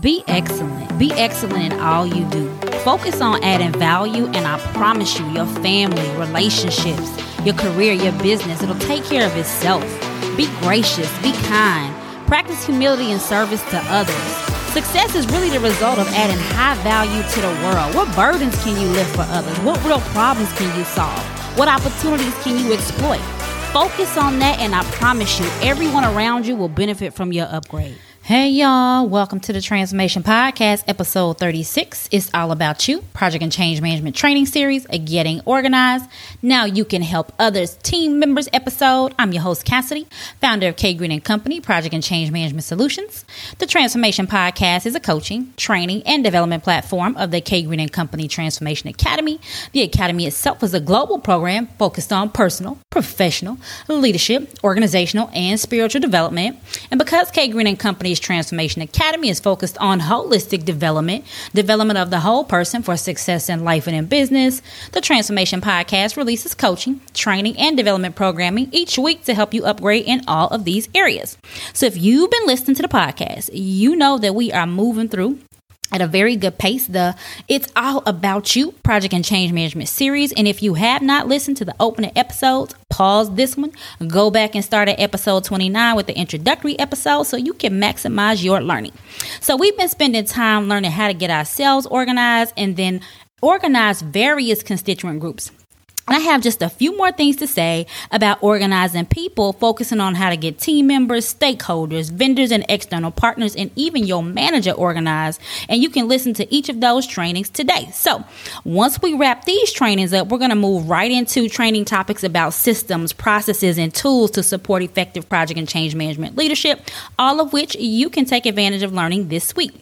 Be excellent. Be excellent in all you do. Focus on adding value, and I promise you, your family, relationships, your career, your business, it'll take care of itself. Be gracious. Be kind. Practice humility and service to others. Success is really the result of adding high value to the world. What burdens can you lift for others? What real problems can you solve? What opportunities can you exploit? Focus on that, and I promise you, everyone around you will benefit from your upgrade. Hey, y'all. Welcome to the Transformation Podcast, episode 36. It's All About You, Project and Change Management Training Series, a Getting Organized, Now You Can Help Others team members episode. I'm your host, Cassidy, founder of K Green and Company, Project and Change Management Solutions. The Transformation Podcast is a coaching, training, and development platform of the K Green and Company Transformation Academy. The Academy itself is a global program focused on personal, professional, leadership, organizational, and spiritual development. And because K Green and Company Transformation Academy is focused on holistic development of the whole person for success in life and in business, the Transformation Podcast releases coaching, training, and development programming each week to help you upgrade in all of these areas. So if you've been listening to the podcast, you know that we are moving through at a very good pace the It's All About You Project and Change Management Series. And if you have not listened to the opening episodes, pause this one, go back and start at episode 29 with the introductory episode so you can maximize your learning. So we've been spending time learning how to get ourselves organized and then organize various constituent groups. I have just a few more things to say about organizing people, focusing on how to get team members, stakeholders, vendors, and external partners, and even your manager organized. And you can listen to each of those trainings today. So once we wrap these trainings up, we're going to move right into training topics about systems, processes, and tools to support effective project and change management leadership, all of which you can take advantage of learning this week.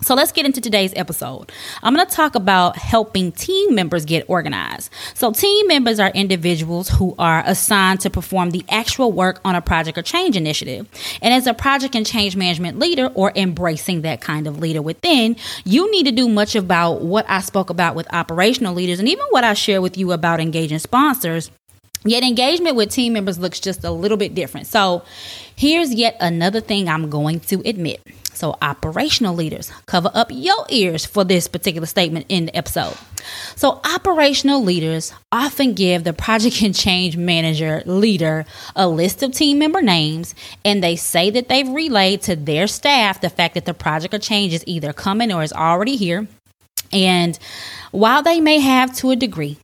So let's get into today's episode. I'm going to talk about helping team members get organized. So team members are individuals who are assigned to perform the actual work on a project or change initiative. And as a project and change management leader, or embracing that kind of leader within, you need to do much about what I spoke about with operational leaders and even what I share with you about engaging sponsors. Yet engagement with team members looks just a little bit different. So here's yet another thing I'm going to admit. So operational leaders, cover up your ears for this particular statement in the episode. So operational leaders often give the project and change manager leader a list of team member names, and they say that they've relayed to their staff the fact that the project or change is either coming or is already here. And while they may have to a degree,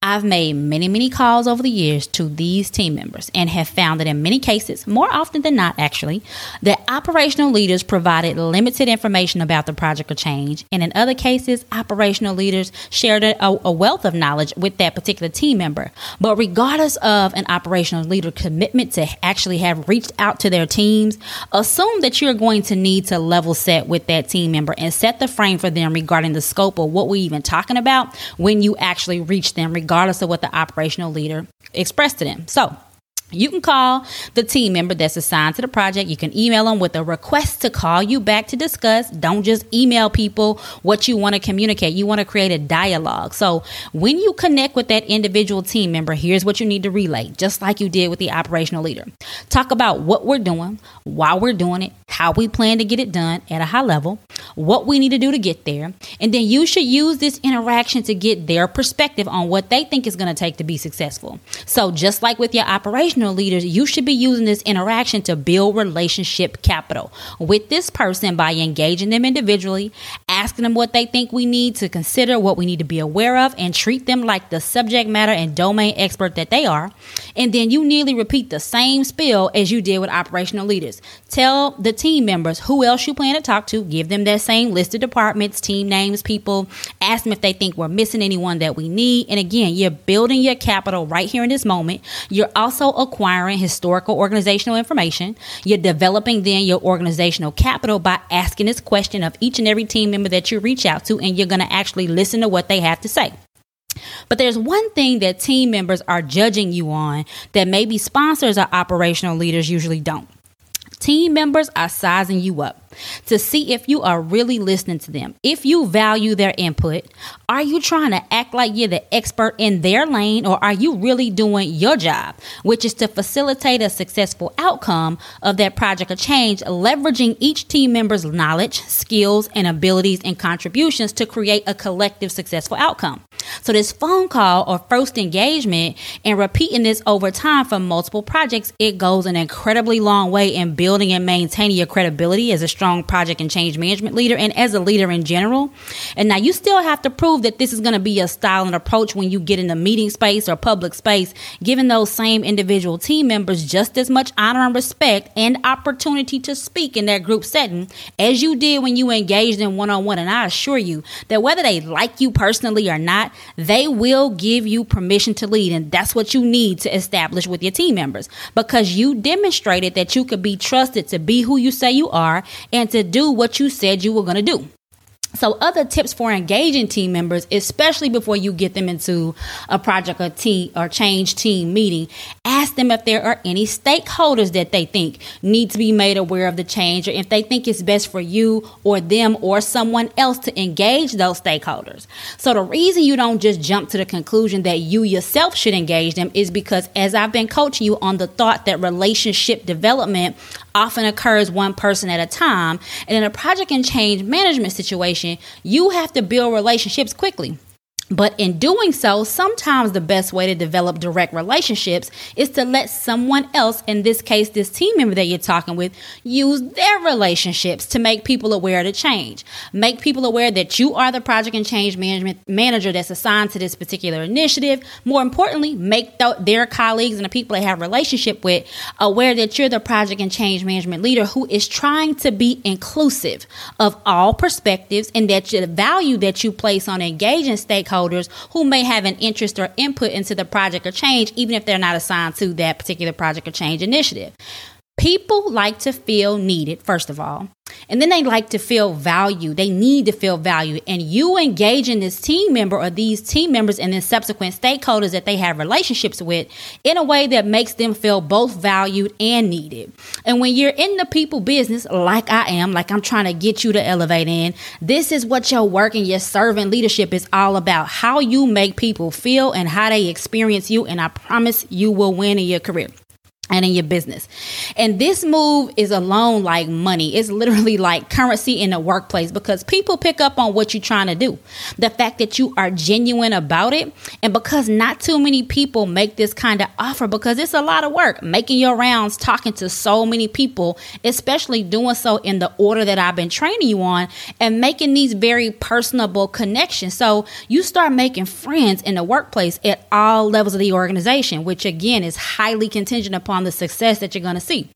I've made many calls over the years to these team members and have found that in many cases, more often than not actually, that operational leaders provided limited information about the project or change. And in other cases, operational leaders shared a wealth of knowledge with that particular team member. But regardless of an operational leader commitment to actually have reached out to their teams, assume that you're going to need to level set with that team member and set the frame for them regarding the scope of what we're even talking about when you actually reach them, regardless of what the operational leader expressed to them. So you can call the team member that's assigned to the project. You can email them with a request to call you back to discuss. Don't just email people what you want to communicate. You want to create a dialogue. So when you connect with that individual team member, here's what you need to relay, just like you did with the operational leader. Talk about what we're doing, why we're doing it, how we plan to get it done at a high level, what we need to do to get there. And then you should use this interaction to get their perspective on what they think it's going to take to be successful. So just like with your operational leaders, you should be using this interaction to build relationship capital with this person by engaging them individually, asking them what they think we need to consider, what we need to be aware of, and treat them like the subject matter and domain expert that they are. And then you nearly repeat the same spiel as you did with operational leaders. Tell the team members who else you plan to talk to, give them that same list of departments, team names, people, ask them if they think we're missing anyone that we need. And again, you're building your capital right here in this moment. You're also acquiring historical organizational information. You're developing then your organizational capital by asking this question of each and every team member that you reach out to, and you're going to actually listen to what they have to say. But there's one thing that team members are judging you on that maybe sponsors or operational leaders usually don't. Team members are sizing you up to see if you are really listening to them. If you value their input, are you trying to act like you're the expert in their lane, or are you really doing your job, which is to facilitate a successful outcome of that project or change, leveraging each team member's knowledge, skills, and abilities and contributions to create a collective successful outcome? So this phone call or first engagement, and repeating this over time for multiple projects, it goes an incredibly long way in building and maintaining your credibility as a strong project and change management leader and as a leader in general. And now you still have to prove that this is going to be your style and approach when you get in the meeting space or public space, giving those same individual team members just as much honor and respect and opportunity to speak in that group setting as you did when you engaged in one-on-one. And I assure you that whether they like you personally or not, they will give you permission to lead. And that's what you need to establish with your team members, because you demonstrated that you could be trusted to be who you say you are and to do what you said you were going to do. So other tips for engaging team members, especially before you get them into a project or team or change team meeting, ask them if there are any stakeholders that they think need to be made aware of the change, or if they think it's best for you or them or someone else to engage those stakeholders. So the reason you don't just jump to the conclusion that you yourself should engage them is because, as I've been coaching you on the thought that relationship development often occurs one person at a time. And in a project and change management situation, you have to build relationships quickly. But in doing so, sometimes the best way to develop direct relationships is to let someone else, in this case, this team member that you're talking with, use their relationships to make people aware of the change. Make people aware that you are the project and change management manager that's assigned to this particular initiative. More importantly, make their colleagues and the people they have a relationship with aware that you're the project and change management leader who is trying to be inclusive of all perspectives, and that the value that you place on engaging stakeholders who may have an interest or input into the project or change, even if they're not assigned to that particular project or change initiative. People like to feel needed, first of all, and then they like to feel valued. They need to feel valued. And you engaging this team member or these team members and then subsequent stakeholders that they have relationships with in a way that makes them feel both valued and needed. And when you're in the people business, like I am, like I'm trying to get you to elevate in, this is what your work and your servant leadership is all about: how you make people feel and how they experience you. And I promise you will win in your career and in your business. And this move is alone like money. It's literally like currency in the workplace, because people pick up on what you're trying to do, the fact that you are genuine about it. And because not too many people make this kind of offer, because it's a lot of work making your rounds, talking to so many people, especially doing so in the order that I've been training you on, and making these very personable connections. So you start making friends in the workplace at all levels of the organization, which again is highly contingent upon the success that you're going to see.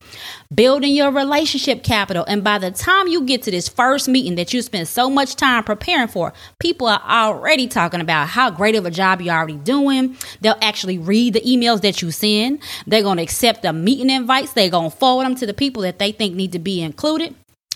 Building your relationship capital. And by the time you get to this first meeting that you spend so much time preparing for, people are already talking about how great of a job you're already doing. They'll actually read the emails that you send. They're going to accept the meeting invites. They're going to forward them to the people that they think need to be included.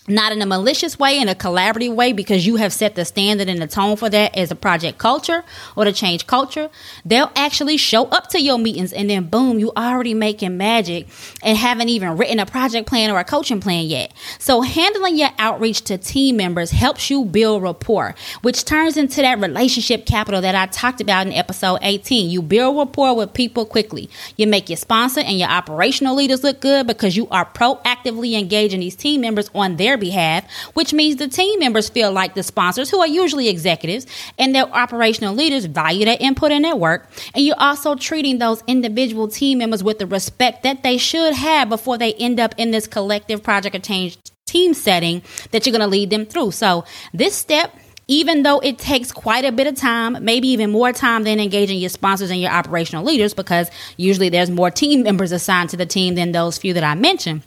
Not in a malicious way, in a collaborative way, because you have set the standard and the tone for that as a project culture or the change culture. They'll actually show up to your meetings, and then boom, you already making magic and haven't even written a project plan or a coaching plan yet. So handling your outreach to team members helps you build rapport, which turns into that relationship capital that I talked about in episode 18. You build rapport with people quickly. You make your sponsor and your operational leaders look good because you are proactively engaging these team members on their behalf, which means the team members feel like the sponsors, who are usually executives, and their operational leaders value their input and their work. And you're also treating those individual team members with the respect that they should have before they end up in this collective project or change team setting that you're going to lead them through. So this step, even though it takes quite a bit of time, maybe even more time than engaging your sponsors and your operational leaders, because usually there's more team members assigned to the team than those few that I mentioned,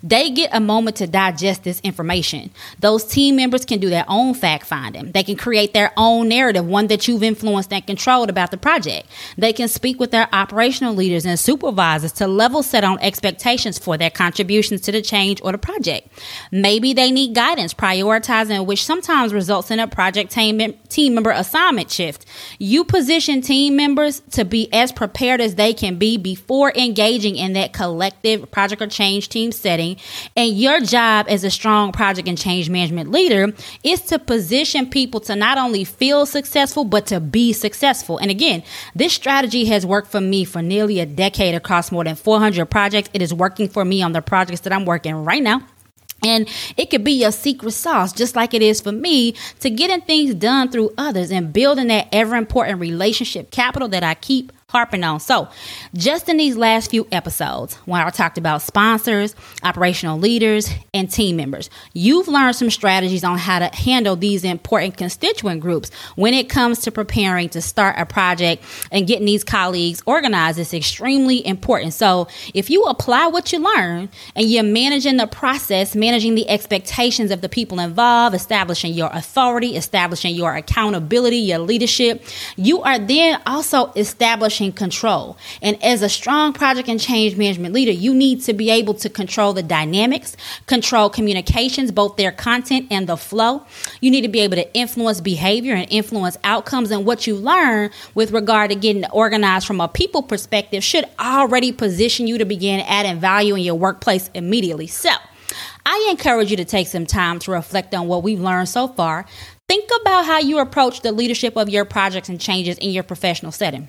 they get a moment to digest this information. Those team members can do their own fact finding. They can create their own narrative, one that you've influenced and controlled about the project. They can speak with their operational leaders and supervisors to level set on expectations for their contributions to the change or the project. Maybe they need guidance prioritizing, which sometimes results in a project team member assignment shift. You position team members to be as prepared as they can be before engaging in that collective project or change team setting. And your job as a strong project and change management leader is to position people to not only feel successful, but to be successful. And again, this strategy has worked for me for nearly a decade across more than 400 projects. It is working for me on the projects that I'm working right now. And it could be your secret sauce, just like it is for me, to getting things done through others and building that ever important relationship capital that I keep harping on. So just in these last few episodes, when I talked about sponsors, operational leaders, and team members, you've learned some strategies on how to handle these important constituent groups when it comes to preparing to start a project and getting these colleagues organized. It's extremely important. So if you apply what you learn and you're managing the process, managing the expectations of the people involved, establishing your authority, establishing your accountability, your leadership, you are then also establishing control. And as a strong project and change management leader, you need to be able to control the dynamics, control communications, both their content and the flow. You need to be able to influence behavior and influence outcomes. And what you learn with regard to getting organized from a people perspective should already position you to begin adding value in your workplace immediately. So I encourage you to take some time to reflect on what we've learned so far. Think about how you approach the leadership of your projects and changes in your professional setting.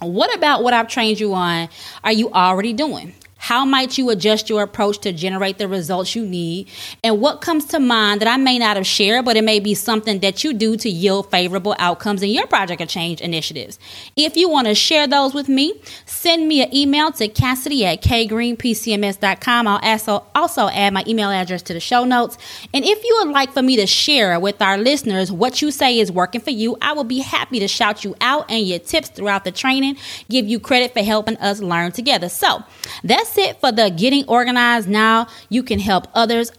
What about what I've trained you on are you already doing? How might you adjust your approach to generate the results you need? And what comes to mind that I may not have shared, but it may be something that you do to yield favorable outcomes in your project or change initiatives? If you want to share those with me, send me an email to Cassidy@kgreenpcms.com. I'll also add my email address to the show notes. And if you would like for me to share with our listeners what you say is working for you, I will be happy to shout you out and your tips throughout the training, give you credit for helping us learn together. So that's it for the Getting Organized Now You Can Help Others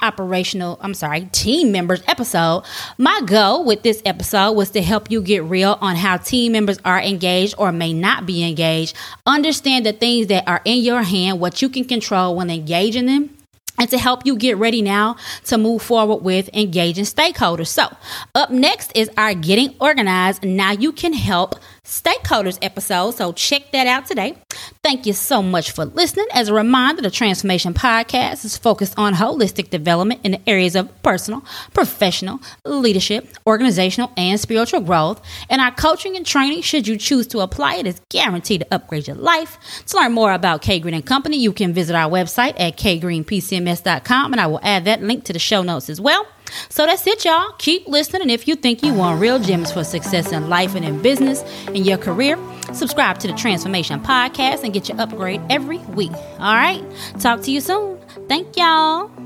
Team Members episode. My goal with this episode was to help you get real on how team members are engaged or may not be engaged. Understand the things that are in your hand, what you can control when engaging them, and to help you get ready now to move forward with engaging stakeholders. So up next is our Getting Organized Now You Can Help Stakeholders episode. So check that out today. Thank you so much for listening. As a reminder, the Transformation Podcast is focused on holistic development in the areas of personal, professional, leadership, organizational, and spiritual growth. And our coaching and training, should you choose to apply it, is guaranteed to upgrade your life. To learn more about K Green and Company, you can visit our website at kgreenpcms.com, and I will add that link to the show notes as well. So that's it, y'all. Keep listening. And if you think you want real gems for success in life and in business and your career, subscribe to the Transformation Podcast and get your upgrade every week. All right. Talk to you soon. Thank y'all.